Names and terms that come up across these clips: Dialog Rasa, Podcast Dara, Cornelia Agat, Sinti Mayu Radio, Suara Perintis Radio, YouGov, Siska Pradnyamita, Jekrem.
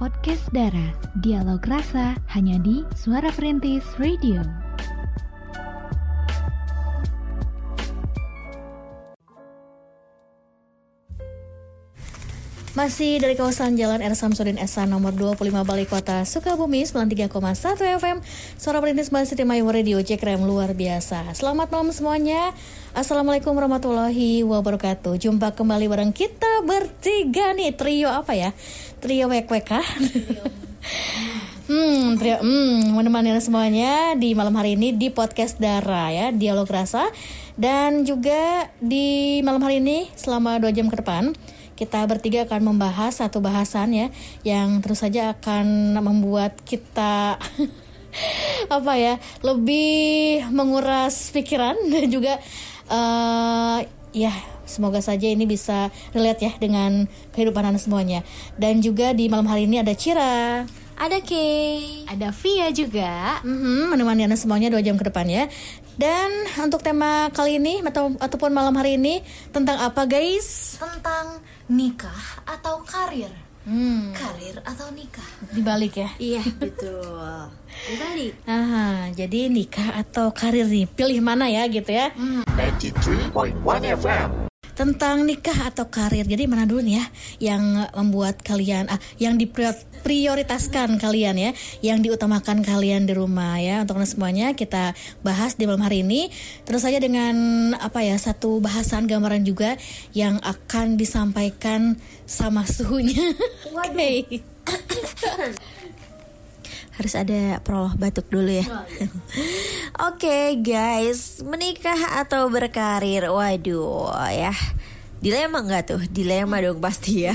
Podcast Dara, Dialog Rasa, hanya di Suara Perintis Radio. Masih dari kawasan Jalan R. Samsudin Esa nomor 25 Balikota Sukabumi 93,1 FM Suara Perintis Sinti Mayu Radio Jekrem luar biasa. Selamat malam semuanya. Assalamualaikum warahmatullahi wabarakatuh. Jumpa kembali bareng kita bertiga nih, trio apa ya? Trio wek-wek kah? Trio menemani semuanya di malam hari ini di Podcast Dara ya, Dialog Rasa, dan juga di malam hari ini selama 2 jam ke depan kita bertiga akan membahas satu bahasan ya, yang terus saja akan membuat kita apa ya, lebih menguras pikiran dan juga ya semoga saja ini bisa relate ya dengan kehidupan Anda semuanya. Dan juga di malam hari ini ada Cira, ada Kay, ada Via juga menemani Anda semuanya 2 jam ke depan ya. Dan untuk tema kali ini ataupun malam hari ini tentang apa guys? Tentang nikah atau karir. Karir atau nikah. Dibalik ya? Iya, betul. Dibalik. Aha, jadi nikah atau karir nih, pilih mana ya gitu ya. 93.1 FM. Tentang nikah atau karir, jadi mana dulu nih ya yang membuat kalian, yang diprioritaskan kalian ya, yang diutamakan kalian di rumah ya. Untuk semuanya kita bahas di malam hari ini, terus saja dengan apa ya, satu bahasan gambaran juga yang akan disampaikan sama suhunya. Waduh. Okay. Harus ada peroleh batuk dulu ya. Oke, guys, menikah atau berkarir? Waduh ya, dilema nggak tuh? Dilema dong pasti ya.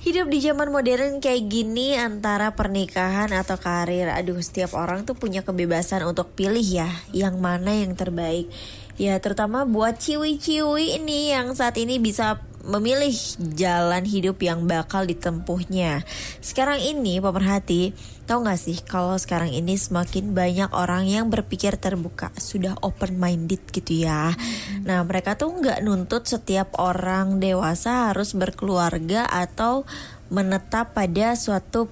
Hidup di zaman modern kayak gini antara pernikahan atau karir, aduh setiap orang tuh punya kebebasan untuk pilih ya, yang mana yang terbaik. Ya terutama buat ciwi-ciwi ini yang saat ini bisa memilih jalan hidup yang bakal ditempuhnya. Sekarang ini pemerhati, tahu gak sih kalau sekarang ini semakin banyak orang yang berpikir terbuka, sudah open minded gitu ya. Nah mereka tuh gak nuntut setiap orang dewasa harus berkeluarga atau menetap pada satu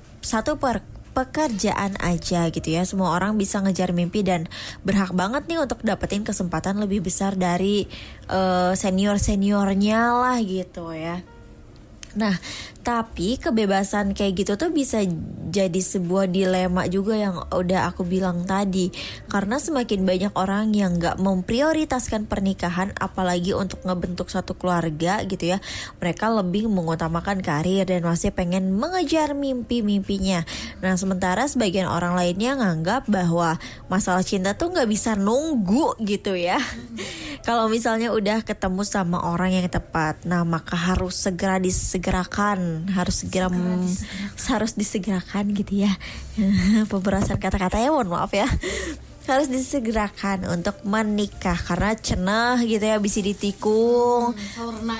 pekerjaan aja gitu ya. Semua orang bisa ngejar mimpi dan berhak banget nih untuk dapetin kesempatan lebih besar dari senior-seniornya lah gitu ya. Nah, tapi kebebasan kayak gitu tuh bisa jadi sebuah dilema juga yang udah aku bilang tadi. Karena semakin banyak orang yang gak memprioritaskan pernikahan, apalagi untuk ngebentuk satu keluarga gitu ya. Mereka lebih mengutamakan karir dan masih pengen mengejar mimpi-mimpinya. Nah, sementara sebagian orang lainnya nganggap bahwa masalah cinta tuh gak bisa nunggu gitu ya. Kalau misalnya udah ketemu sama orang yang tepat, nah maka harus segera disegerakan, harus disegerakan gitu ya. Pemberasan kata-katanya, mohon maaf ya. Harus disegerakan untuk menikah karena cenah gitu ya, bisa ditikung,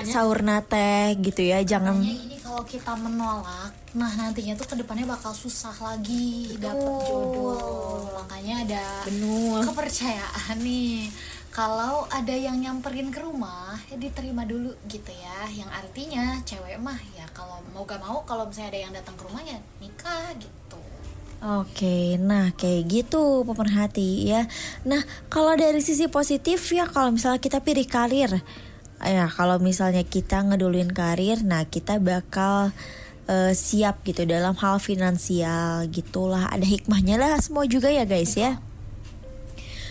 saurna teh gitu ya. Jangan ini kalau kita menolak, nah nantinya tuh kedepannya bakal susah lagi dapet jodoh. Makanya ada kepercayaan nih, kalau ada yang nyamperin ke rumah ya diterima dulu gitu ya. Yang artinya cewek mah ya kalau mau gak mau, kalau misalnya ada yang datang ke rumahnya nikah gitu. Oke, nah kayak gitu pemerhati ya. Nah kalau dari sisi positif ya, kalau misalnya kita pilih karir ya, kalau misalnya kita ngeduluin karir, nah kita bakal siap gitu dalam hal finansial gitulah. Ada hikmahnya lah semua juga ya guys ya.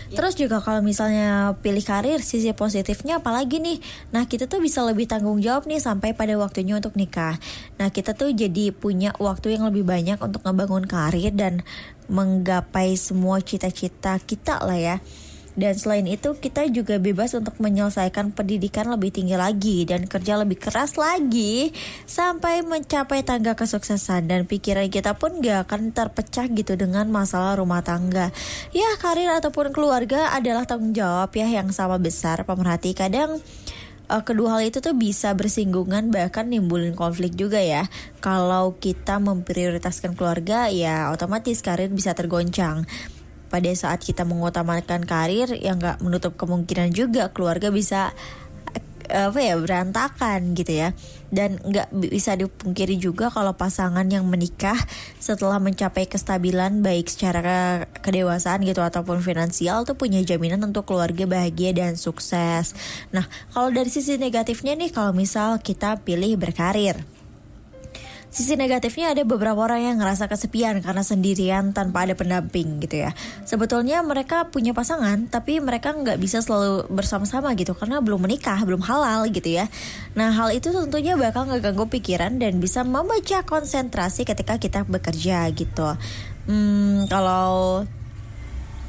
Terus juga kalau misalnya pilih karir, sisi positifnya apalagi nih? Nah kita tuh bisa lebih tanggung jawab nih sampai pada waktunya untuk nikah. Nah kita tuh jadi punya waktu yang lebih banyak untuk ngebangun karir dan menggapai semua cita-cita kita lah ya. Dan selain itu kita juga bebas untuk menyelesaikan pendidikan lebih tinggi lagi dan kerja lebih keras lagi sampai mencapai tangga kesuksesan. Dan pikiran kita pun gak akan terpecah gitu dengan masalah rumah tangga. Ya karir ataupun keluarga adalah tanggung jawab ya yang sama besar pemerhati. Kadang kedua hal itu tuh bisa bersinggungan, bahkan nimbulin konflik juga ya. Kalau kita memprioritaskan keluarga ya otomatis karir bisa tergoncang. Pada saat kita mengutamakan karir, ya nggak menutup kemungkinan juga keluarga bisa apa ya, berantakan gitu ya. Dan nggak bisa dipungkiri juga kalau pasangan yang menikah setelah mencapai kestabilan baik secara kedewasaan gitu ataupun finansial tuh punya jaminan untuk keluarga bahagia dan sukses. Nah, kalau dari sisi negatifnya nih, kalau misal kita pilih berkarir, sisi negatifnya ada beberapa orang yang ngerasa kesepian karena sendirian tanpa ada pendamping gitu ya. Sebetulnya mereka punya pasangan, tapi mereka nggak bisa selalu bersama-sama gitu karena belum menikah, belum halal gitu ya. Nah, hal itu tentunya bakal ngeganggu pikiran dan bisa memecah konsentrasi ketika kita bekerja gitu. Kalau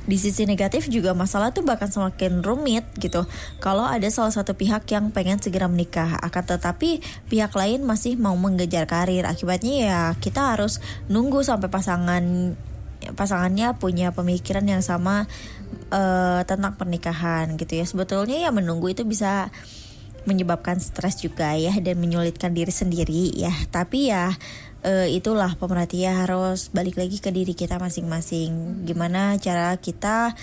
di sisi negatif juga masalah tuh bahkan semakin rumit gitu kalau ada salah satu pihak yang pengen segera menikah, akan tetapi pihak lain masih mau mengejar karir. Akibatnya ya kita harus nunggu sampai pasangannya punya pemikiran yang sama tentang pernikahan gitu ya. Sebetulnya ya menunggu itu bisa menyebabkan stres juga ya, dan menyulitkan diri sendiri ya. Tapi ya itulah pemerhatian harus balik lagi ke diri kita masing-masing. Gimana cara kita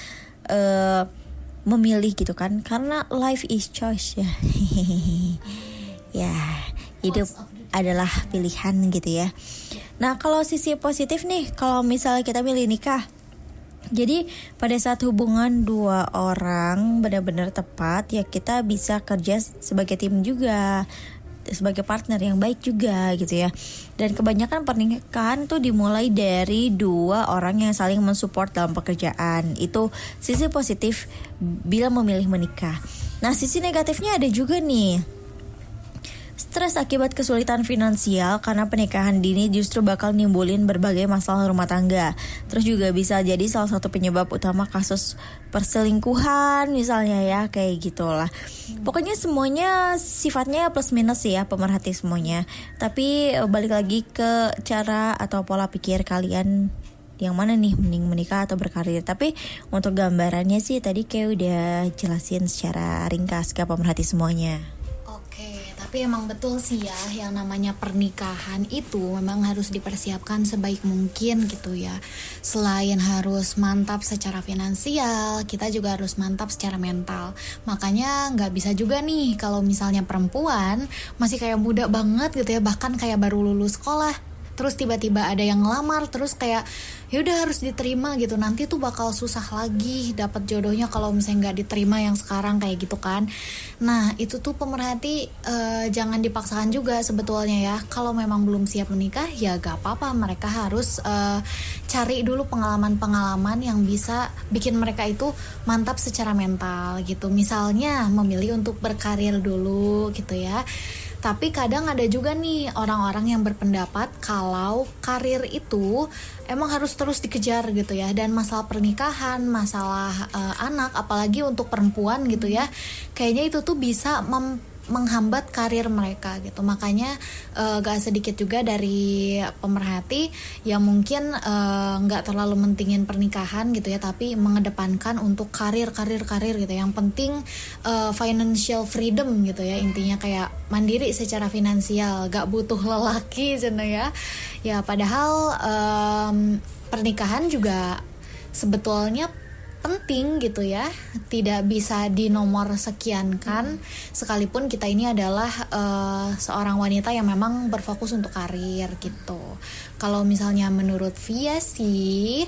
memilih gitu kan, karena life is choice ya. Ya, hidup adalah pilihan gitu ya. Nah, kalau sisi positif nih, kalau misalnya kita milih nikah, jadi pada saat hubungan dua orang benar-benar tepat ya, kita bisa kerja sebagai tim juga, sebagai partner yang baik juga gitu ya. Dan kebanyakan pernikahan tuh dimulai dari dua orang yang saling mensupport dalam pekerjaan. Itu sisi positif bila memilih menikah. Nah, sisi negatifnya ada juga nih. Stres akibat kesulitan finansial karena pernikahan dini justru bakal nimbulin berbagai masalah rumah tangga. Terus juga bisa jadi salah satu penyebab utama kasus perselingkuhan misalnya ya, kayak gitulah. Pokoknya semuanya sifatnya plus minus ya, pemerhati semuanya. Tapi balik lagi ke cara atau pola pikir kalian yang mana nih, mending menikah atau berkarir. Tapi untuk gambarannya sih tadi kayak udah jelasin secara ringkas ke pemerhati semuanya. Tapi emang betul sih ya, yang namanya pernikahan itu memang harus dipersiapkan sebaik mungkin gitu ya. Selain harus mantap secara finansial, kita juga harus mantap secara mental. Makanya gak bisa juga nih kalau misalnya perempuan masih kayak muda banget gitu ya, bahkan kayak baru lulus sekolah, terus tiba-tiba ada yang ngelamar, terus kayak yaudah harus diterima gitu. Nanti tuh bakal susah lagi dapat jodohnya kalau misalnya nggak diterima yang sekarang kayak gitu kan. Nah, itu tuh pemerhati jangan dipaksakan juga sebetulnya ya. Kalau memang belum siap menikah ya gak apa-apa. Mereka harus cari dulu pengalaman-pengalaman yang bisa bikin mereka itu mantap secara mental gitu. Misalnya memilih untuk berkarir dulu gitu ya. Tapi kadang ada juga nih orang-orang yang berpendapat kalau karir itu emang harus terus dikejar gitu ya. Dan masalah pernikahan, masalah anak, apalagi untuk perempuan gitu ya, kayaknya itu tuh bisa menghambat karir mereka gitu. Makanya gak sedikit juga dari pemerhati yang mungkin gak terlalu mentingin pernikahan gitu ya, tapi mengedepankan untuk karir gitu. Yang penting financial freedom gitu ya, intinya kayak mandiri secara finansial, gak butuh lelaki gitu ya. Ya padahal pernikahan juga sebetulnya penting gitu ya, tidak bisa di nomor sekian kan. Sekalipun kita ini adalah seorang wanita yang memang berfokus untuk karir gitu. Kalau misalnya menurut Via sih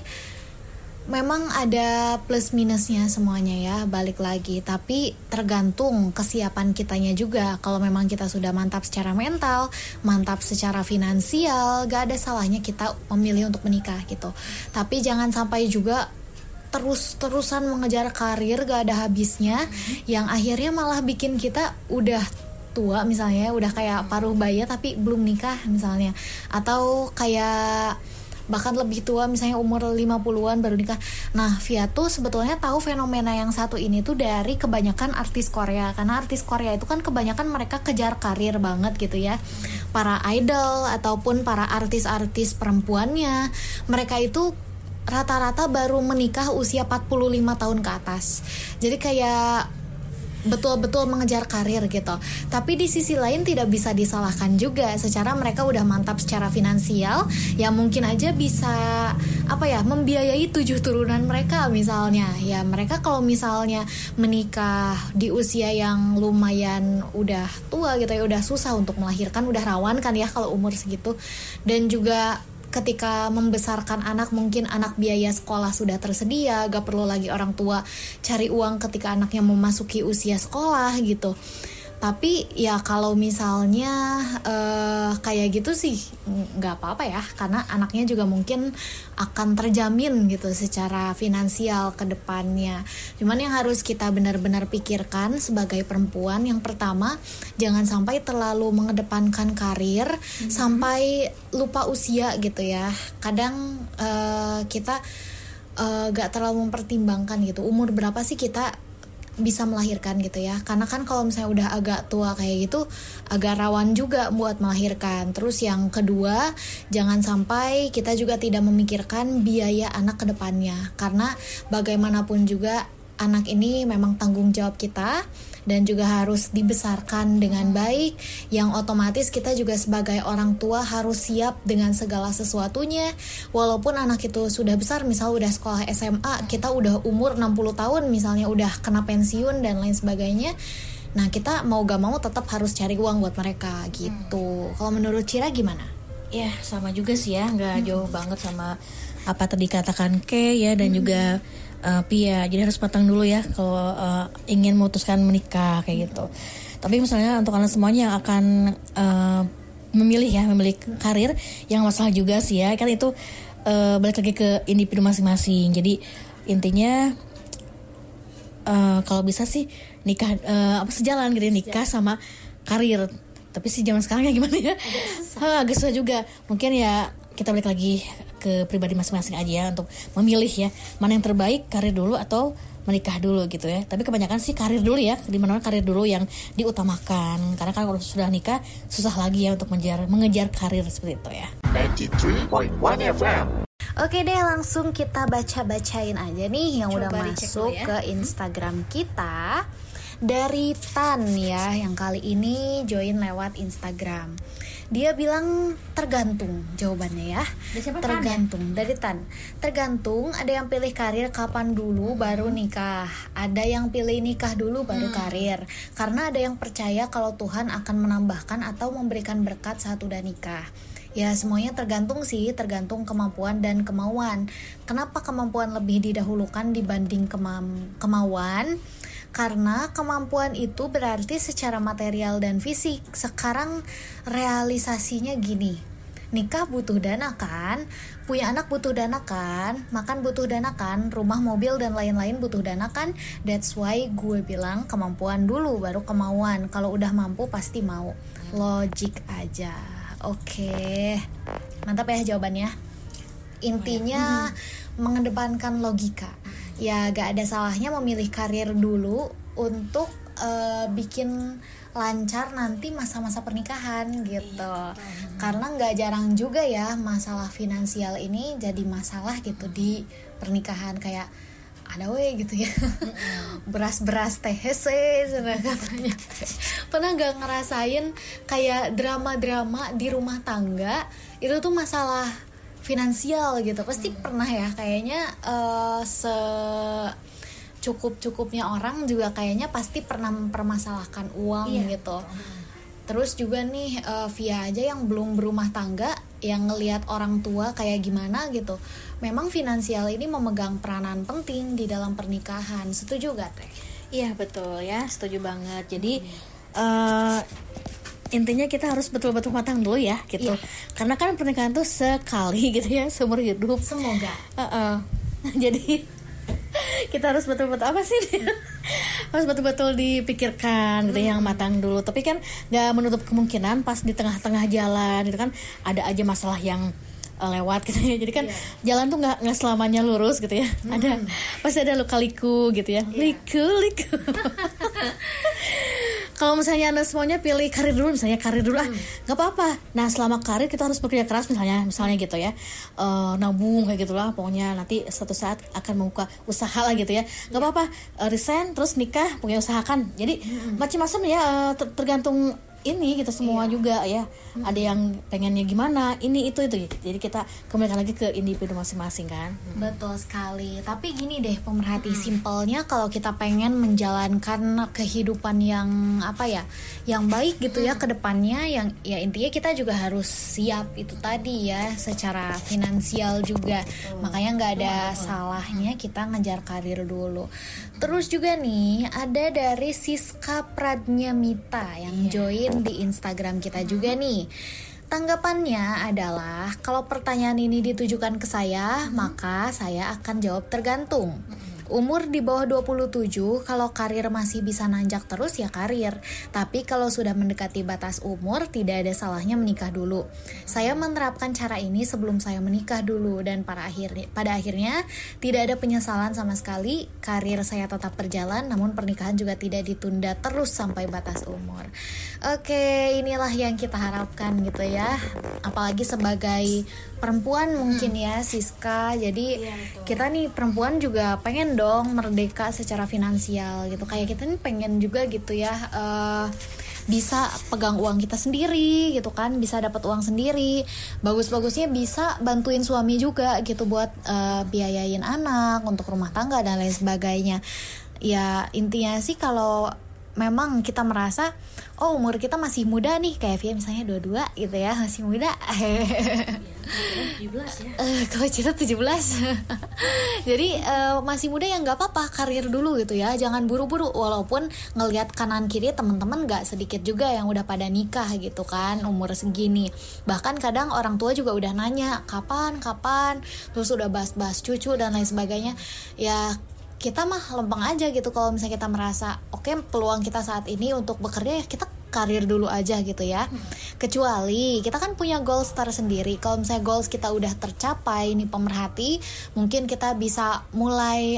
memang ada plus minusnya semuanya ya, balik lagi. Tapi tergantung kesiapan kitanya juga. Kalau memang kita sudah mantap secara mental, mantap secara finansial, gak ada salahnya kita memilih untuk menikah gitu. Tapi jangan sampai juga terus-terusan mengejar karir gak ada habisnya, yang akhirnya malah bikin kita udah tua misalnya, udah kayak paruh baya tapi belum nikah misalnya, atau kayak bahkan lebih tua misalnya umur 50-an baru nikah. Nah, Via tuh sebetulnya tahu fenomena yang satu ini tuh dari kebanyakan artis Korea, karena artis Korea itu kan kebanyakan mereka kejar karir banget gitu ya. Para idol ataupun para artis-artis perempuannya, mereka itu rata-rata baru menikah usia 45 tahun ke atas. Jadi kayak betul-betul mengejar karir gitu. Tapi di sisi lain tidak bisa disalahkan juga, secara mereka udah mantap secara finansial, ya mungkin aja bisa membiayai 7 turunan mereka misalnya. Ya mereka kalau misalnya menikah di usia yang lumayan udah tua gitu ya, udah susah untuk melahirkan, udah rawan kan ya kalau umur segitu. Dan juga ketika membesarkan anak, mungkin anak biaya sekolah sudah tersedia, gak perlu lagi orang tua cari uang ketika anaknya memasuki usia sekolah gitu. Tapi ya kalau misalnya kayak gitu sih gak apa-apa ya, karena anaknya juga mungkin akan terjamin gitu secara finansial ke depannya. Cuman yang harus kita benar-benar pikirkan sebagai perempuan, yang pertama jangan sampai terlalu mengedepankan karir sampai lupa usia gitu ya. Kadang kita gak terlalu mempertimbangkan gitu umur berapa sih kita bisa melahirkan gitu ya, karena kan kalau misalnya udah agak tua kayak gitu agak rawan juga buat melahirkan. Terus yang kedua, jangan sampai kita juga tidak memikirkan biaya anak ke depannya, karena bagaimanapun juga anak ini memang tanggung jawab kita dan juga harus dibesarkan dengan baik, yang otomatis kita juga sebagai orang tua harus siap dengan segala sesuatunya. Walaupun anak itu sudah besar, misal udah sekolah SMA, kita udah umur 60 tahun misalnya, udah kena pensiun dan lain sebagainya. Nah kita mau gak mau tetap harus cari uang buat mereka gitu. Kalau menurut Cira gimana? Ya sama juga sih ya, gak jauh banget sama apa tadi katakan Kay ya, dan juga Pia. Jadi harus matang dulu ya kalau ingin memutuskan menikah kayak gitu. Tapi misalnya untuk kalian semuanya yang akan memilih karir, yang masalah juga sih ya, kan itu balik lagi ke individu masing-masing. Jadi intinya kalau bisa sih nikah sejalan gitu, nikah sama karir. Tapi sih zaman sekarang ya gimana ya, agak susah juga. Mungkin ya kita balik lagi ke pribadi masing-masing aja ya, untuk memilih ya mana yang terbaik, karir dulu atau menikah dulu gitu ya. Tapi kebanyakan sih karir dulu ya, dimana karir dulu yang diutamakan, karena kan kalau sudah nikah susah lagi ya untuk mengejar karir seperti itu ya. 93.1 FM. Oke deh, langsung kita bacain aja nih yang coba udah masuk ya ke Instagram kita dari Tan ya, yang kali ini join lewat Instagram. Dia bilang tergantung jawabannya ya. Tergantung dari Tan. Tergantung, ada yang pilih karir kapan dulu baru nikah, ada yang pilih nikah dulu baru karir. Karena ada yang percaya kalau Tuhan akan menambahkan atau memberikan berkat saat udah nikah. Ya semuanya tergantung sih, tergantung kemampuan dan kemauan. Kenapa kemampuan lebih didahulukan dibanding kemauan? Karena kemampuan itu berarti secara material dan fisik. Sekarang realisasinya gini, nikah butuh dana kan, punya anak butuh dana kan, makan butuh dana kan, rumah, mobil, dan lain-lain butuh dana kan. That's why gue bilang kemampuan dulu baru kemauan. Kalau udah mampu pasti mau. Logik aja. Oke, mantap ya jawabannya. Intinya mengedepankan logika. Ya gak ada salahnya memilih karir dulu untuk bikin lancar nanti masa-masa pernikahan gitu. Karena gak jarang juga ya masalah finansial ini jadi masalah gitu di pernikahan. Kayak ada weh gitu ya, beras-beras THC sebenarnya katanya. Pernah gak ngerasain kayak drama-drama di rumah tangga itu tuh masalah finansial gitu, pasti pernah ya kayaknya. Cukup-cukupnya orang juga kayaknya pasti pernah mempermasalahkan uang gitu. Terus juga nih Via aja yang belum berumah tangga, yang ngelihat orang tua kayak gimana gitu. Memang finansial ini memegang peranan penting di dalam pernikahan. Setuju gak Teh? Iya betul ya, setuju banget. Jadi intinya kita harus betul-betul matang dulu ya gitu. Karena kan pernikahan tuh sekali gitu ya, seumur hidup. Semoga. Jadi kita harus betul-betul apa sih? Harus betul-betul dipikirkan gitu, yang matang dulu. Tapi kan enggak menutup kemungkinan pas di tengah-tengah jalan gitu kan ada aja masalah yang lewat gitu ya. Jadi kan jalan tuh nggak selamanya lurus gitu ya. Ada pasti ada luka liku gitu ya. Liku. Kalau misalnya Anda semuanya pilih karir dulu, misalnya karir dulu nggak apa-apa. Nah, selama karir kita harus bekerja keras, misalnya gitu ya, nabung kayak gitulah, pokoknya nanti suatu saat akan membuka usaha lah gitu ya. Nggak apa-apa, resign terus nikah, punya usahakan. Jadi macam-macam ya, tergantung ini kita semua juga ya. Ada yang pengennya gimana, ini itu. Jadi kita kembalikan lagi ke individu masing-masing kan. Betul sekali. Tapi gini deh pemerhati, simpelnya kalau kita pengen menjalankan kehidupan yang apa ya, yang baik gitu ya ke depannya, yang ya intinya kita juga harus siap itu tadi ya, secara finansial juga. Makanya nggak ada salahnya kita ngejar karir dulu. Terus juga nih ada dari Siska Pradnyamita yang join di Instagram kita juga nih. Tanggapannya adalah kalau pertanyaan ini ditujukan ke saya, maka saya akan jawab tergantung. Umur di bawah 27, kalau karir masih bisa nanjak terus ya karir. Tapi kalau sudah mendekati batas umur, tidak ada salahnya menikah dulu. Saya menerapkan cara ini sebelum saya menikah dulu, dan pada akhirnya tidak ada penyesalan sama sekali. Karir saya tetap berjalan, namun pernikahan juga tidak ditunda terus sampai batas umur. Oke, inilah yang kita harapkan gitu ya. Apalagi sebagai perempuan mungkin ya Siska. Jadi kita nih perempuan juga pengen dong merdeka secara finansial gitu. Kayak kita nih pengen juga gitu ya, bisa pegang uang kita sendiri gitu kan, bisa dapat uang sendiri, bagus-bagusnya bisa bantuin suami juga gitu buat biayain anak, untuk rumah tangga dan lain sebagainya. Ya intinya sih kalau memang kita merasa, oh umur kita masih muda nih, kayak Fia misalnya 22 gitu ya, masih muda. Iya, 17 ya. Kalau cerita 17. Jadi masih muda ya nggak apa-apa, karir dulu gitu ya, jangan buru-buru. Walaupun ngelihat kanan kiri teman-teman nggak sedikit juga yang udah pada nikah gitu kan, umur segini. Bahkan kadang orang tua juga udah nanya kapan, terus udah bahas-bahas cucu dan lain sebagainya. Ya kita mah lempeng aja gitu, kalau misalnya kita merasa oke, peluang kita saat ini untuk bekerja ya kita karir dulu aja gitu ya. Kecuali kita kan punya goals tersendiri. Kalau misalnya goals kita udah tercapai nih pemerhati, mungkin kita bisa mulai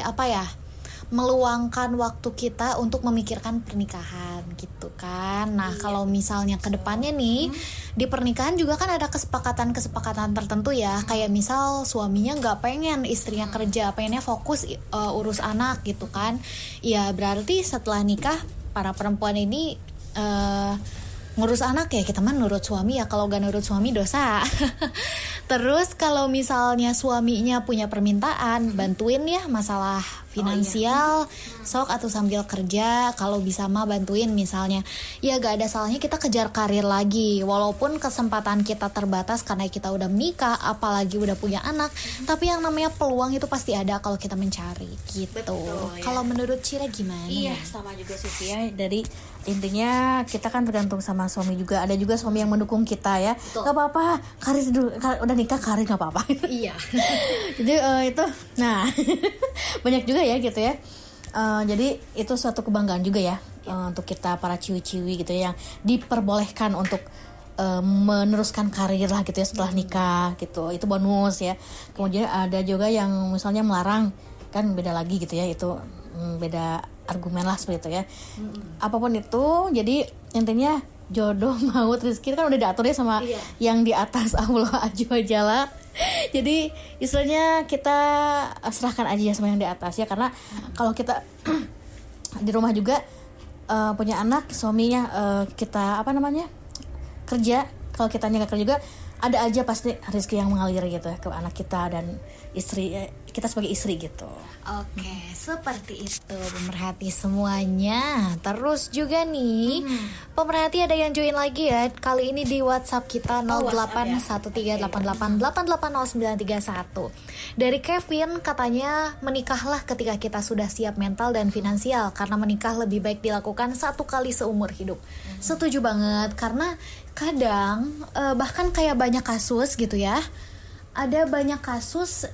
meluangkan waktu kita untuk memikirkan pernikahan gitu kan. Nah kalau misalnya ke depannya nih, di pernikahan juga kan ada kesepakatan-kesepakatan tertentu ya. Kayak misal suaminya gak pengen istrinya kerja, pengennya fokus urus anak gitu kan. Ya berarti setelah nikah para perempuan ini ngurus anak ya, kita mah nurut suami ya, kalau gak nurut suami dosa. Terus kalau misalnya suaminya punya permintaan, bantuin ya masalah finansial, sok atau sambil kerja, kalau bisa mah bantuin misalnya. Ya gak ada salahnya kita kejar karir lagi, walaupun kesempatan kita terbatas karena kita udah menikah, apalagi udah punya anak. Tapi yang namanya peluang itu pasti ada kalau kita mencari gitu. Betul, ya. Kalau menurut Cira gimana? Iya sama juga Sofia, dari intinya kita kan tergantung sama suami juga. Ada juga suami yang mendukung kita ya. Betul. Gak apa-apa, karir dulu, udah nikah karir gak apa-apa. Iya. Jadi itu, nah banyak juga ya gitu ya. Jadi itu suatu kebanggaan juga ya, untuk kita para ciwi-ciwi gitu ya, yang diperbolehkan untuk meneruskan karir lah gitu ya setelah nikah gitu. Itu bonus ya. Kemudian ada juga yang misalnya melarang, kan beda lagi gitu ya. Itu beda argumen lah seperti itu ya. Apapun itu, jadi intinya jodoh maut rezeki kan udah diatur ya sama yang di atas, Allah Azza Jalla. Jadi istilahnya kita serahkan aja sama yang di atas ya, karena kalau kita di rumah juga punya anak, suaminya kita kerja, kalau kita nggak kerja juga ada aja pasti rezeki yang mengalir gitu ya ke anak kita dan istri kita sebagai istri gitu. Oke, seperti itu pemerhati semuanya. Terus juga nih pemerhati ada yang join lagi ya, kali ini di WhatsApp kita 081388880931. Dari Kevin, katanya menikahlah ketika kita sudah siap mental dan finansial, karena menikah lebih baik dilakukan satu kali seumur hidup. Setuju banget, karena kadang bahkan kayak banyak kasus gitu ya, ada banyak kasus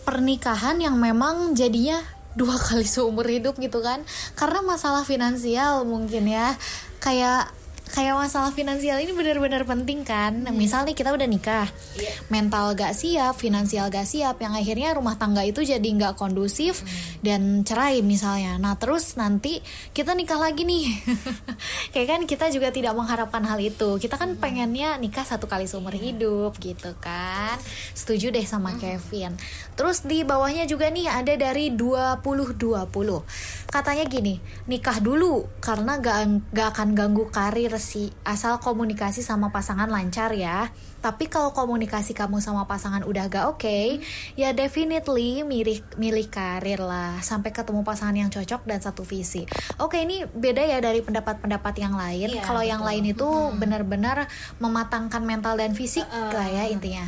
pernikahan yang memang jadinya dua kali seumur hidup gitu kan, karena masalah finansial mungkin ya. Kayak kayak masalah finansial ini benar-benar penting kan. Misalnya kita udah nikah, mental gak siap, finansial gak siap, yang akhirnya rumah tangga itu jadi gak kondusif dan cerai misalnya. Nah terus nanti kita nikah lagi nih kayak kan kita juga tidak mengharapkan hal itu. Kita kan pengennya nikah satu kali seumur hidup gitu kan. Setuju deh sama Kevin. Terus di bawahnya juga nih ada dari 2020. Katanya gini, nikah dulu karena gak akan ganggu karir sih, asal komunikasi sama pasangan lancar ya. Tapi kalau komunikasi kamu sama pasangan udah gak oke, ya definitely milih karir lah, sampai ketemu pasangan yang cocok dan satu visi. Oke, ini beda ya dari pendapat-pendapat yang lain. Yeah, kalau yang lain itu benar-benar mematangkan mental dan fisik lah ya intinya.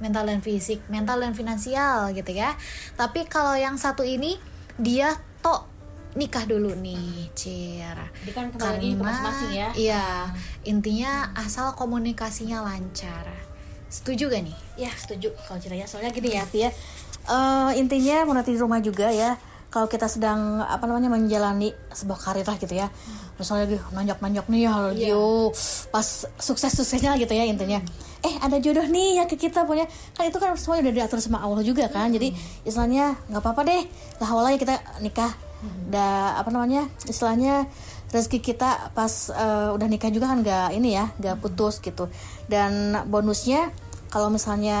Mental dan fisik, mental dan finansial gitu ya. Tapi kalau yang satu ini dia nikah dulu nih, Cira. Jadi kan kembali lagi ke masing-masing ya. Iya, intinya asal komunikasinya lancar. Setuju gak nih? Ya setuju kalau Cira ya. Soalnya gini ya, Tia. Intinya meniti rumah juga ya. Kalau kita sedang menjalani sebuah karir lah gitu ya. Misalnya lagi nanjak-nanjak nih ya, lagi pas sukses-suksesnya gitu ya intinya. Ada jodoh nih ya ke kita punya. Kan itu kan semuanya udah diatur sama Allah juga kan. Jadi istilahnya enggak apa-apa deh. Lah awalnya kita nikah. Udah istilahnya rezeki kita pas udah nikah juga kan gak putus gitu. Dan bonusnya kalau misalnya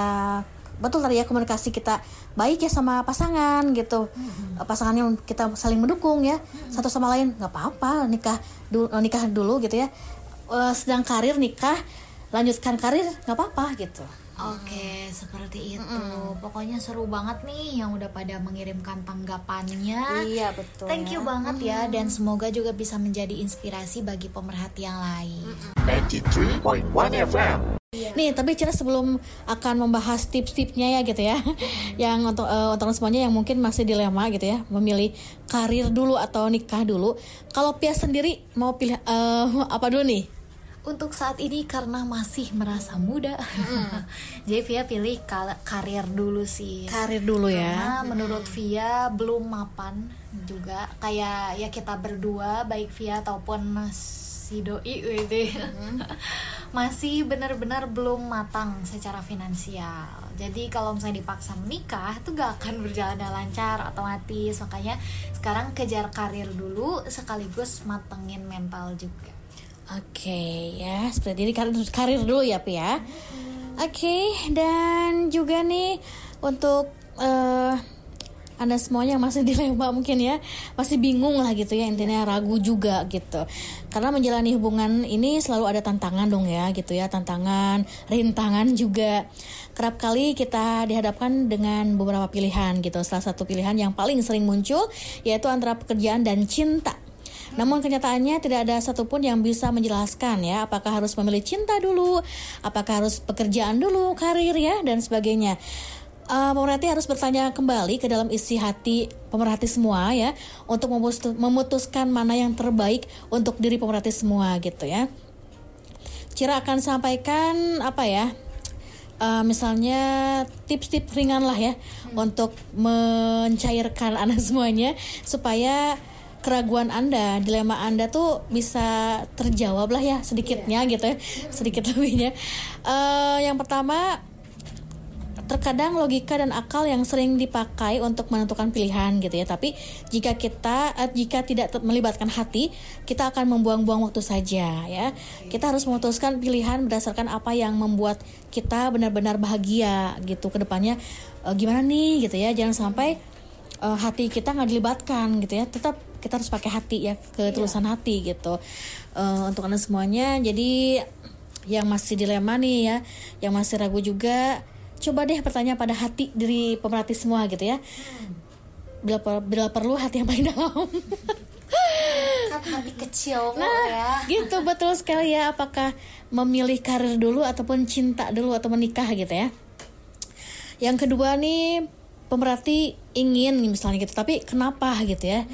betul tadi ya komunikasi kita baik ya sama pasangan gitu, pasangannya kita saling mendukung ya satu sama lain, gak apa-apa nikah dulu gitu ya, sedang karir nikah, lanjutkan karir gak apa-apa gitu. Oke, seperti itu. Pokoknya seru banget nih yang udah pada mengirimkan tanggapannya. Iya, betul. Thank you banget ya, dan semoga juga bisa menjadi inspirasi bagi pemerhati yang lain. 93.1 FM. Nih, tapi Cira sebelum akan membahas tips-tipsnya ya gitu ya. Yang untuk semuanya yang mungkin masih dilema gitu ya, memilih karir dulu atau nikah dulu. Kalau Pia sendiri mau pilih apa dulu nih? Untuk saat ini karena masih merasa muda, jadi Via pilih karir dulu sih. Karir dulu karena ya. Karena menurut Via belum mapan juga. Kayak ya kita berdua, baik Via ataupun si Doi, masih benar-benar belum matang secara finansial. Jadi kalau misalnya dipaksa menikah itu gak akan berjalan lancar otomatis. Makanya sekarang kejar karir dulu sekaligus matengin mental juga. Oke, ya seperti ini karir dulu ya Pi ya. Oke, dan juga nih untuk Anda semuanya yang masih dilema mungkin ya, masih bingung lah gitu ya, intinya ragu juga gitu. Karena menjalani hubungan ini selalu ada tantangan dong ya gitu ya, tantangan, rintangan juga. Kerap kali kita dihadapkan dengan beberapa pilihan gitu. Salah satu pilihan yang paling sering muncul yaitu antara pekerjaan dan cinta. Namun kenyataannya tidak ada satupun yang bisa menjelaskan ya, apakah harus memilih cinta dulu, apakah harus pekerjaan dulu, karir ya, dan sebagainya. Pemerhati harus bertanya kembali ke dalam isi hati pemerhati semua ya, untuk memutuskan mana yang terbaik untuk diri pemerhati semua gitu ya. Cira akan sampaikan misalnya tips-tips ringan lah ya, untuk mencairkan anak semuanya supaya keraguan Anda, dilema Anda tuh bisa terjawab lah ya sedikitnya gitu ya, sedikit lebihnya. Yang pertama, terkadang logika dan akal yang sering dipakai untuk menentukan pilihan gitu ya. Tapi jika tidak melibatkan hati, kita akan membuang-buang waktu saja ya. Kita harus memutuskan pilihan berdasarkan apa yang membuat kita benar-benar bahagia gitu ke depannya. Gimana nih gitu ya, jangan sampai hati kita nggak dilibatkan gitu ya. Tetap kita harus pakai hati ya, ketulusan hati gitu. Untuk Anda semuanya, jadi yang masih dilema nih ya, yang masih ragu juga, coba deh bertanya pada hati diri pemerhati semua gitu ya. Bila perlu hati yang paling dalam. Hati kecil ya. Gitu, betul sekali ya. Apakah memilih karir dulu ataupun cinta dulu atau menikah gitu ya. Yang kedua nih, pemerhati ingin misalnya gitu, tapi kenapa gitu ya.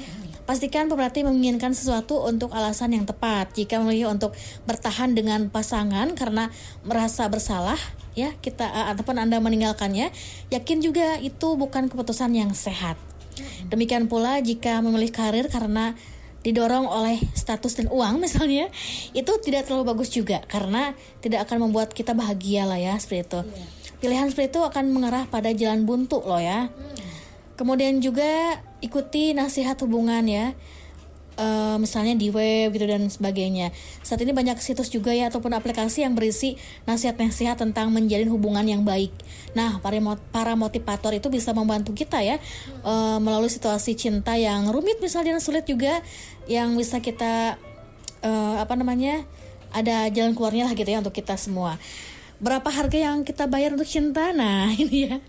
Pastikan pemerhati menginginkan sesuatu untuk alasan yang tepat. Jika memilih untuk bertahan dengan pasangan karena merasa bersalah, ya kita ataupun Anda meninggalkannya, yakin juga itu bukan keputusan yang sehat. Demikian pula jika memilih karir karena didorong oleh status dan uang misalnya, itu tidak terlalu bagus juga, karena tidak akan membuat kita bahagia lah ya, seperti itu. Pilihan seperti itu akan mengarah pada jalan buntu loh ya. Kemudian juga ikuti nasihat hubungan ya, misalnya di web gitu dan sebagainya. Saat ini banyak situs juga ya ataupun aplikasi yang berisi nasihat-nasihat tentang menjalin hubungan yang baik. Nah, para motivator itu bisa membantu kita ya melalui situasi cinta yang rumit misalnya dan sulit juga, yang bisa kita ada jalan keluarnya lah gitu ya untuk kita semua. Berapa harga yang kita bayar untuk cinta? Nah, ini ya.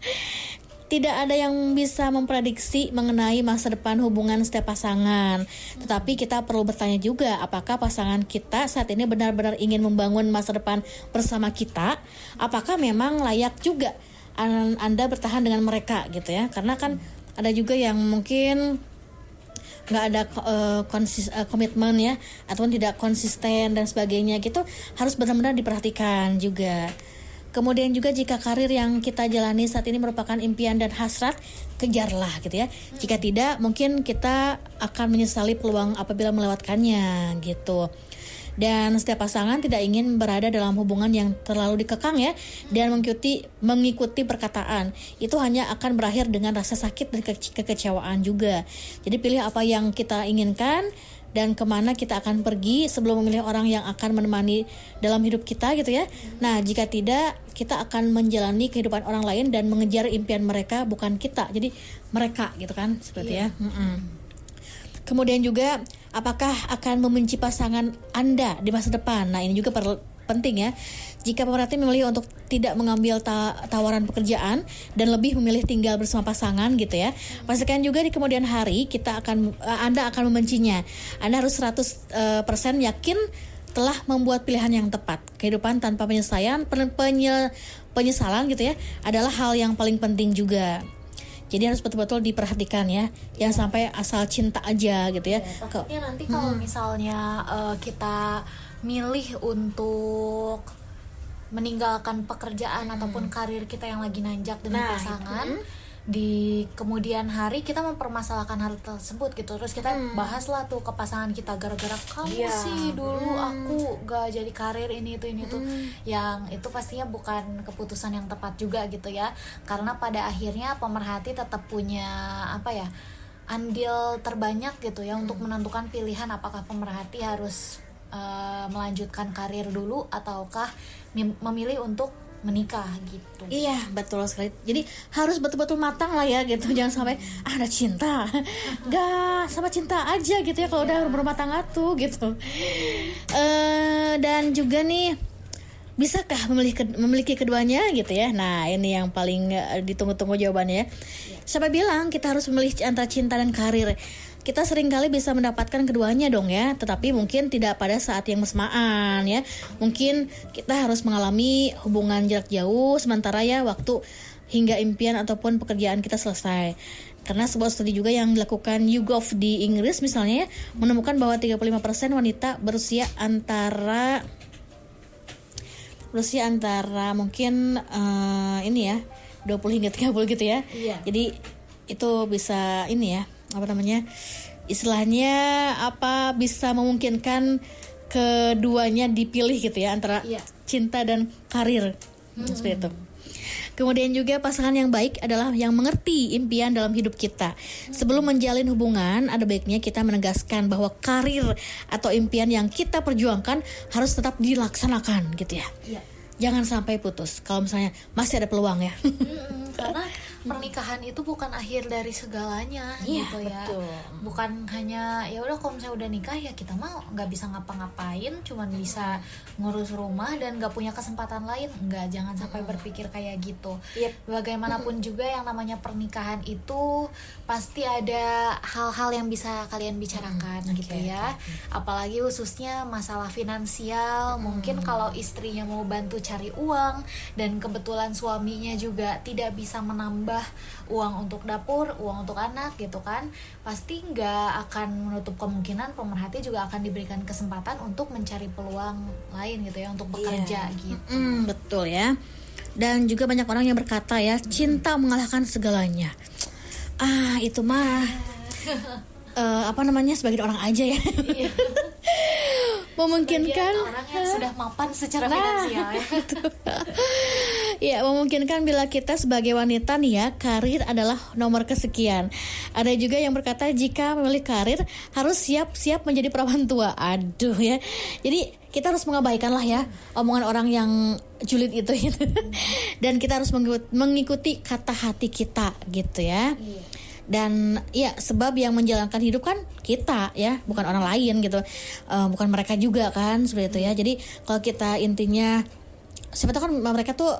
Tidak ada yang bisa memprediksi mengenai masa depan hubungan setiap pasangan. Tetapi kita perlu bertanya juga, apakah pasangan kita saat ini benar-benar ingin membangun masa depan bersama kita? Apakah memang layak juga Anda bertahan dengan mereka gitu ya? Karena kan ada juga yang mungkin nggak ada komitmen ya, ataupun tidak konsisten dan sebagainya gitu. Harus benar-benar diperhatikan juga. Kemudian juga jika karir yang kita jalani saat ini merupakan impian dan hasrat, kejarlah gitu ya. Jika tidak, mungkin kita akan menyesali peluang apabila melewatkannya gitu. Dan setiap pasangan tidak ingin berada dalam hubungan yang terlalu dikekang ya, dan mengikuti perkataan. Itu hanya akan berakhir dengan rasa sakit dan kekecewaan juga. Jadi pilih apa yang kita inginkan dan kemana kita akan pergi sebelum memilih orang yang akan menemani dalam hidup kita gitu ya. Nah, jika tidak, kita akan menjalani kehidupan orang lain dan mengejar impian mereka, bukan kita. Jadi mereka gitu kan, seperti ya. Kemudian juga, apakah akan membenci pasangan Anda di masa depan? Nah, ini juga penting ya. Jika pemerhati memilih untuk tidak mengambil tawaran pekerjaan dan lebih memilih tinggal bersama pasangan gitu ya, pastikan juga di kemudian hari Anda akan membencinya. Anda harus 100% yakin telah membuat pilihan yang tepat. Kehidupan tanpa penyesalan gitu ya adalah hal yang paling penting juga. Jadi harus betul-betul diperhatikan ya, jangan sampai asal cinta aja gitu ya. Takutnya nanti kalau misalnya kita milih untuk meninggalkan pekerjaan ataupun karir kita yang lagi nanjak dengan pasangan, di kemudian hari kita mempermasalahkan hal tersebut gitu. Terus kita bahaslah tuh ke pasangan kita, gara-gara kamu sih dulu aku gak jadi karir ini itu, yang itu pastinya bukan keputusan yang tepat juga gitu ya. Karena pada akhirnya pemerhati tetap punya andil terbanyak gitu ya untuk menentukan pilihan, apakah pemerhati harus melanjutkan karir dulu ataukah memilih untuk menikah gitu. Iya, betul sekali. Jadi harus betul-betul matang lah ya gitu. Jangan sampai ada cinta gak sama cinta aja gitu ya. Kalau udah berumah tangga tuh gitu. Dan juga nih, bisakah memiliki keduanya gitu ya? Nah, ini yang paling ditunggu-tunggu jawabannya ya. Siapa bilang kita harus memilih antara cinta dan karir? Kita seringkali bisa mendapatkan keduanya dong ya, tetapi mungkin tidak pada saat yang bersamaan ya. Mungkin kita harus mengalami hubungan jarak jauh sementara ya, waktu hingga impian ataupun pekerjaan kita selesai. Karena sebuah studi juga yang dilakukan YouGov di Inggris misalnya ya, menemukan bahwa 35% wanita berusia antara mungkin 20 hingga 30 gitu ya. Iya. Jadi itu bisa bisa memungkinkan keduanya dipilih gitu ya, antara cinta dan karir seperti itu. Kemudian juga pasangan yang baik adalah yang mengerti impian dalam hidup kita. Sebelum menjalin hubungan, ada baiknya kita menegaskan bahwa karir atau impian yang kita perjuangkan harus tetap dilaksanakan gitu ya. Jangan sampai putus kalau misalnya masih ada peluang ya. Karena pernikahan itu bukan akhir dari segalanya gitu ya. Betul. Bukan hanya ya udah kalau misalnya udah nikah ya kita mah nggak bisa ngapa-ngapain, cuman bisa ngurus rumah dan nggak punya kesempatan lain. Enggak, jangan sampai berpikir kayak gitu. Bagaimanapun juga yang namanya pernikahan itu pasti ada hal-hal yang bisa kalian bicarakan gitu ya. Apalagi khususnya masalah finansial. Mungkin kalau istrinya mau bantu cari uang dan kebetulan suaminya juga tidak bisa menambah uang untuk dapur, uang untuk anak gitu kan, pasti nggak akan menutup kemungkinan pemerhati juga akan diberikan kesempatan untuk mencari peluang lain gitu ya, untuk bekerja gitu. Betul ya. Dan juga banyak orang yang berkata ya, cinta mengalahkan segalanya. Itu mah sebagai orang aja ya. Iya. Memungkinkan bagian orang yang sudah mapan secara finansial ya. Ya, memungkinkan bila kita sebagai wanita nih ya, karir adalah nomor kesekian. Ada juga yang berkata jika memilih karir harus siap-siap menjadi perawan tua. Aduh ya. Jadi kita harus mengabaikanlah ya omongan orang yang julid itu gitu. Dan kita harus mengikuti kata hati kita gitu ya. Iya. Dan ya sebab yang menjalankan hidup kan kita ya, bukan orang lain gitu. Bukan mereka juga kan seperti itu ya. Jadi kalau kita intinya siapa tahu kan mereka tuh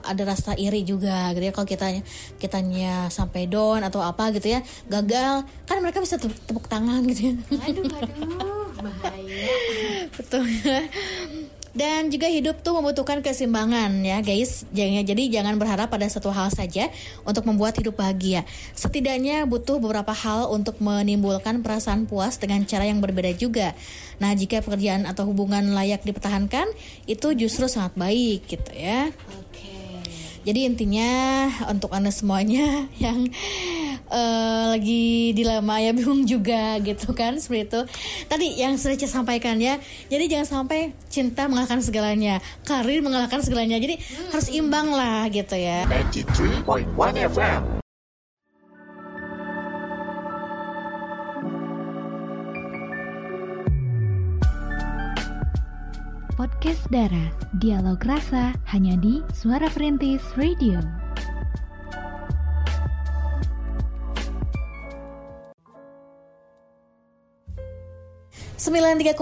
ada rasa iri juga gitu ya, kalau kitanya sampai down atau apa gitu ya, gagal kan mereka bisa tepuk tangan gitu ya. Aduh bahaya. Betul. Dan juga hidup tuh membutuhkan keseimbangan ya guys. Jadi jangan berharap pada satu hal saja untuk membuat hidup bahagia. Setidaknya butuh beberapa hal untuk menimbulkan perasaan puas dengan cara yang berbeda juga. Nah jika pekerjaan atau hubungan layak dipertahankan, itu justru sangat baik gitu ya. Oke. Jadi intinya untuk Anda semuanya yang lagi dilema ya, bingung juga gitu kan seperti itu. Tadi yang sudah saya sampaikan ya. Jadi jangan sampai cinta mengalahkan segalanya, karir mengalahkan segalanya. Jadi harus imbang lah gitu ya. 93.1 FM. Podcast Dara, Dialog Rasa hanya di Suara Perintis Radio. Sembilan 3,1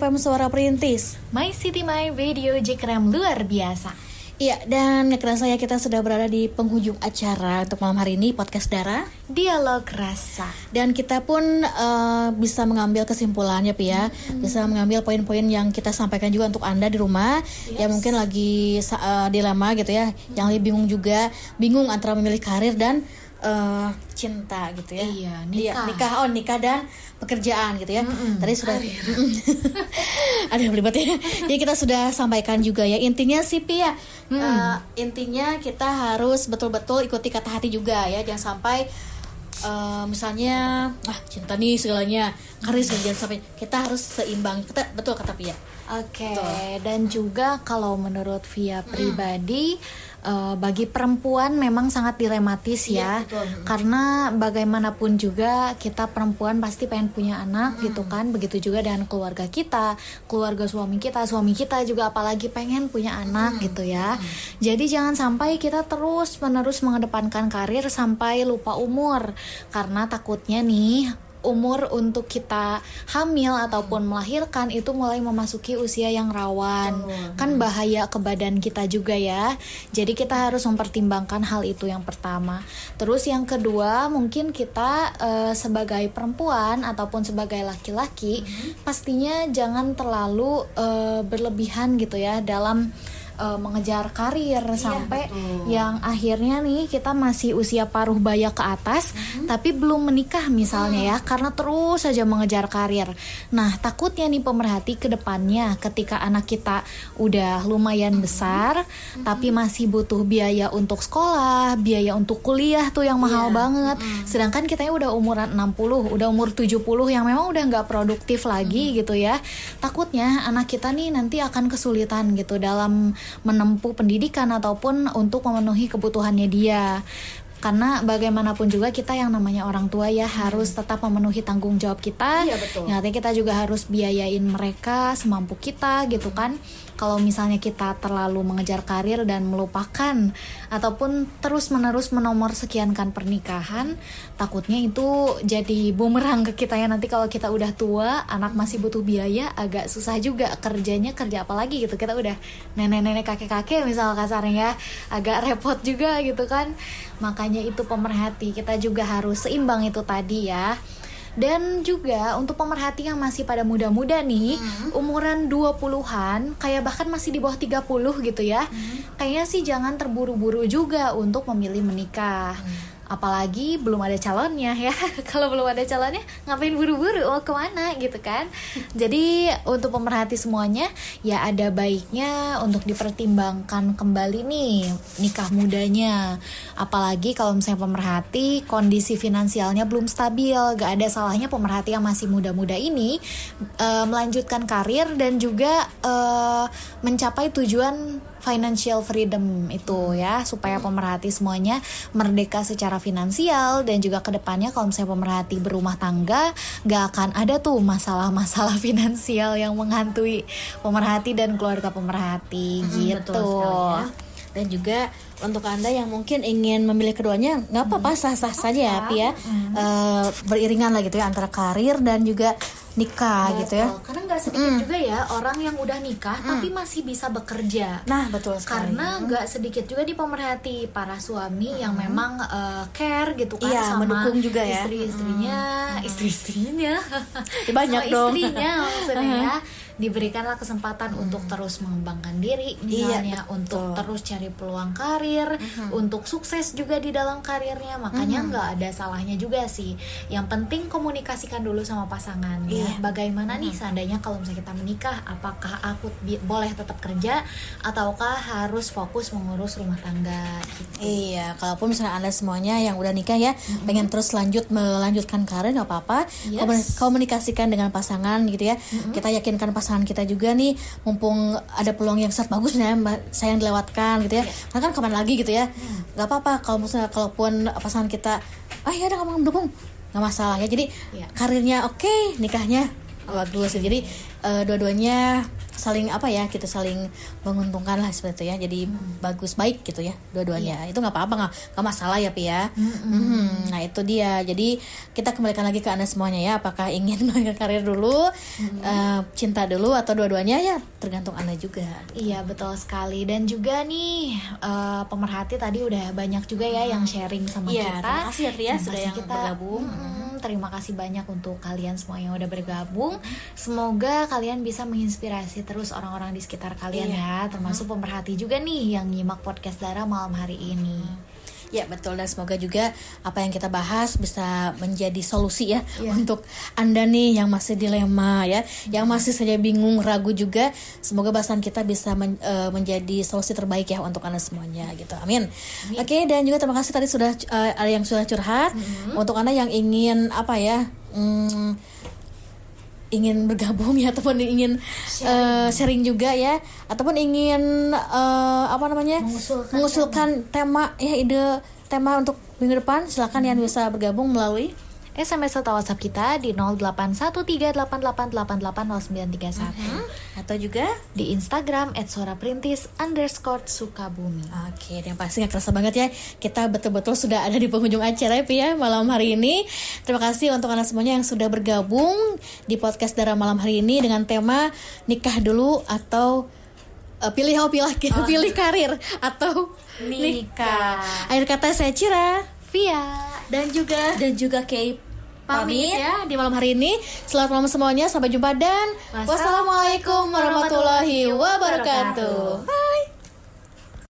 FM Suara Perintis, My City My Radio Jekrem luar biasa. Iya, dan kerasa ya kita sudah berada di penghujung acara untuk malam hari ini Podcast Dara Dialog Rasa. Dan kita pun bisa mengambil kesimpulannya Pia, bisa mengambil poin-poin yang kita sampaikan juga untuk Anda di rumah. Yes. Yang mungkin lagi dilema gitu ya, yang lagi bingung juga, bingung antara memilih karir dan cinta gitu ya. Iya, nikah dan pekerjaan gitu ya. Tadi sudah ada yang berlibat ya. Jadi kita sudah sampaikan juga ya, intinya sih Pia, intinya kita harus betul-betul ikuti kata hati juga ya. Jangan sampai misalnya cinta nih segalanya, karir jangan sampai, kita harus seimbang. Betul kata Pia. Oke, okay. Dan juga kalau menurut Pia pribadi, bagi perempuan memang sangat dilematis ya, betul. Karena bagaimanapun juga kita perempuan pasti pengen punya anak gitu kan. Begitu juga dengan keluarga kita, keluarga suami kita juga apalagi pengen punya anak gitu ya. Jadi jangan sampai kita terus menerus mengedepankan karir sampai lupa umur, karena takutnya nih umur untuk kita hamil ataupun melahirkan itu mulai memasuki usia yang rawan. Kan bahaya ke badan kita juga ya. Jadi kita harus mempertimbangkan hal itu yang pertama. Terus yang kedua, mungkin kita sebagai perempuan ataupun sebagai laki-laki pastinya jangan terlalu berlebihan gitu ya dalam mengejar karir sampai yang akhirnya nih kita masih usia paruh baya ke atas tapi belum menikah misalnya ya, karena terus saja mengejar karir. Nah takutnya nih pemerhati ke depannya ketika anak kita udah lumayan besar tapi masih butuh biaya untuk sekolah, biaya untuk kuliah tuh yang mahal banget. Sedangkan kitanya udah umuran 60, udah umur 70 yang memang udah gak produktif lagi gitu ya. Takutnya anak kita nih nanti akan kesulitan gitu dalam menempuh pendidikan ataupun untuk memenuhi kebutuhannya dia. Karena bagaimanapun juga kita yang namanya orang tua ya harus tetap memenuhi tanggung jawab kita. Iya, betul. Ya, artinya kita juga harus biayain mereka semampu kita gitu kan. Kalau misalnya kita terlalu mengejar karir dan melupakan ataupun terus-menerus menomor sekiankan pernikahan, takutnya itu jadi bumerang ke kita ya. Nanti kalau kita udah tua, anak masih butuh biaya, agak susah juga kerjanya, kerja apa lagi gitu. Kita udah nenek-nenek, kakek-kakek misal kasarnya ya, agak repot juga gitu kan. Makanya itu pemerhati, kita juga harus seimbang itu tadi ya. Dan juga untuk pemerhati yang masih pada muda-muda nih, umuran 20-an, kayak bahkan masih di bawah 30 gitu ya. Kayaknya sih jangan terburu-buru juga untuk memilih menikah. apalagi belum ada calonnya ya. Kalau belum ada calonnya ngapain buru-buru, mau kemana gitu kan. Jadi untuk pemerhati semuanya ya ada baiknya untuk dipertimbangkan kembali nih nikah mudanya. Apalagi kalau misalnya pemerhati kondisi finansialnya belum stabil, gak ada salahnya pemerhati yang masih muda-muda ini melanjutkan karir dan juga mencapai tujuan financial freedom itu ya, supaya pemerhati semuanya merdeka secara finansial. Dan juga kedepannya kalau misalnya pemerhati berumah tangga gak akan ada tuh masalah-masalah finansial yang menghantui pemerhati dan keluarga pemerhati gitu. Betul sekali ya. Dan juga untuk Anda yang mungkin ingin memilih keduanya, gak apa-apa, sah-sah saja ya. Beriringan lah gitu ya, antara karir dan juga nikah. Betul, gitu ya. Karena gak sedikit juga ya orang yang udah nikah tapi masih bisa bekerja. Nah betul sekali. Karena gak sedikit juga dipemerhati para suami yang memang care gitu kan, iya, sama mendukung juga ya istri-istrinya. Istri-istrinya banyak sama dong istrinya maksudnya ya. Diberikanlah kesempatan untuk terus mengembangkan diri misalnya, iya, untuk terus cari peluang karir, untuk sukses juga di dalam karirnya. Makanya nggak ada salahnya juga sih. Yang penting komunikasikan dulu sama pasangan ya. Bagaimana nih seandainya kalau misalnya kita menikah, apakah aku boleh tetap kerja ataukah harus fokus mengurus rumah tangga gitu. Iya, kalaupun misalnya Anda semuanya yang udah nikah ya pengen terus melanjutkan karir, nggak apa-apa. Komunikasikan dengan pasangan gitu ya. Kita yakinkan pasangan kita juga nih, mumpung ada peluang yang sangat bagus nih, saya yang dilewatkan gitu ya. Karena kan kapan lagi gitu ya. Gak apa-apa kalau misalnya kalaupun pasangan kita, ah ya udah kamu mendukung, gak masalah ya. Jadi karirnya oke, nikahnya bagus. Jadi dua-duanya saling apa ya, kita saling menguntungkan lah seperti itu ya. Jadi bagus, baik gitu ya dua-duanya. Itu gak apa-apa, gak masalah ya Pi ya. Nah itu dia. Jadi kita kembalikan lagi ke Anda semuanya ya, apakah ingin melakukan karir dulu, cinta dulu, atau dua-duanya ya, tergantung Anda juga gitu. Iya betul sekali. Dan juga nih pemerhati tadi udah banyak juga ya yang sharing sama kita. Terima kasih ya Ria sudah yang bergabung. Terima kasih banyak untuk kalian semua yang udah bergabung. Semoga kalian bisa menginspirasi terus orang-orang di sekitar kalian ya, termasuk pemerhati juga nih yang nyimak podcast Dara malam hari ini. Ya betul, dan semoga juga apa yang kita bahas bisa menjadi solusi ya untuk Anda nih yang masih dilema ya, yang masih saja bingung, ragu juga. Semoga bahasan kita bisa menjadi solusi terbaik ya untuk Anda semuanya gitu. Amin. Oke, dan juga terima kasih tadi sudah ada yang sudah curhat. Untuk Anda yang ingin apa ya, ingin bergabung ya, ataupun ingin sharing juga ya, ataupun ingin mengusulkan tema ya, ide tema untuk minggu depan, silakan yang bisa bergabung melalui SMS atau WhatsApp kita di 081388888931 atau juga di Instagram @suaraperintis_sukabumi. Oke, yang pasti gak kerasa banget ya, kita betul-betul sudah ada di penghujung acara ya malam hari ini. Terima kasih untuk Anda semuanya yang sudah bergabung di podcast Dara malam hari ini dengan tema nikah dulu atau pilih karir atau nikah. Akhir kata saya Cira, Via, dan juga Kay pamit ya di malam hari ini. Selamat malam semuanya, sampai jumpa dan wassalamualaikum warahmatullahi wabarakatuh. Bye.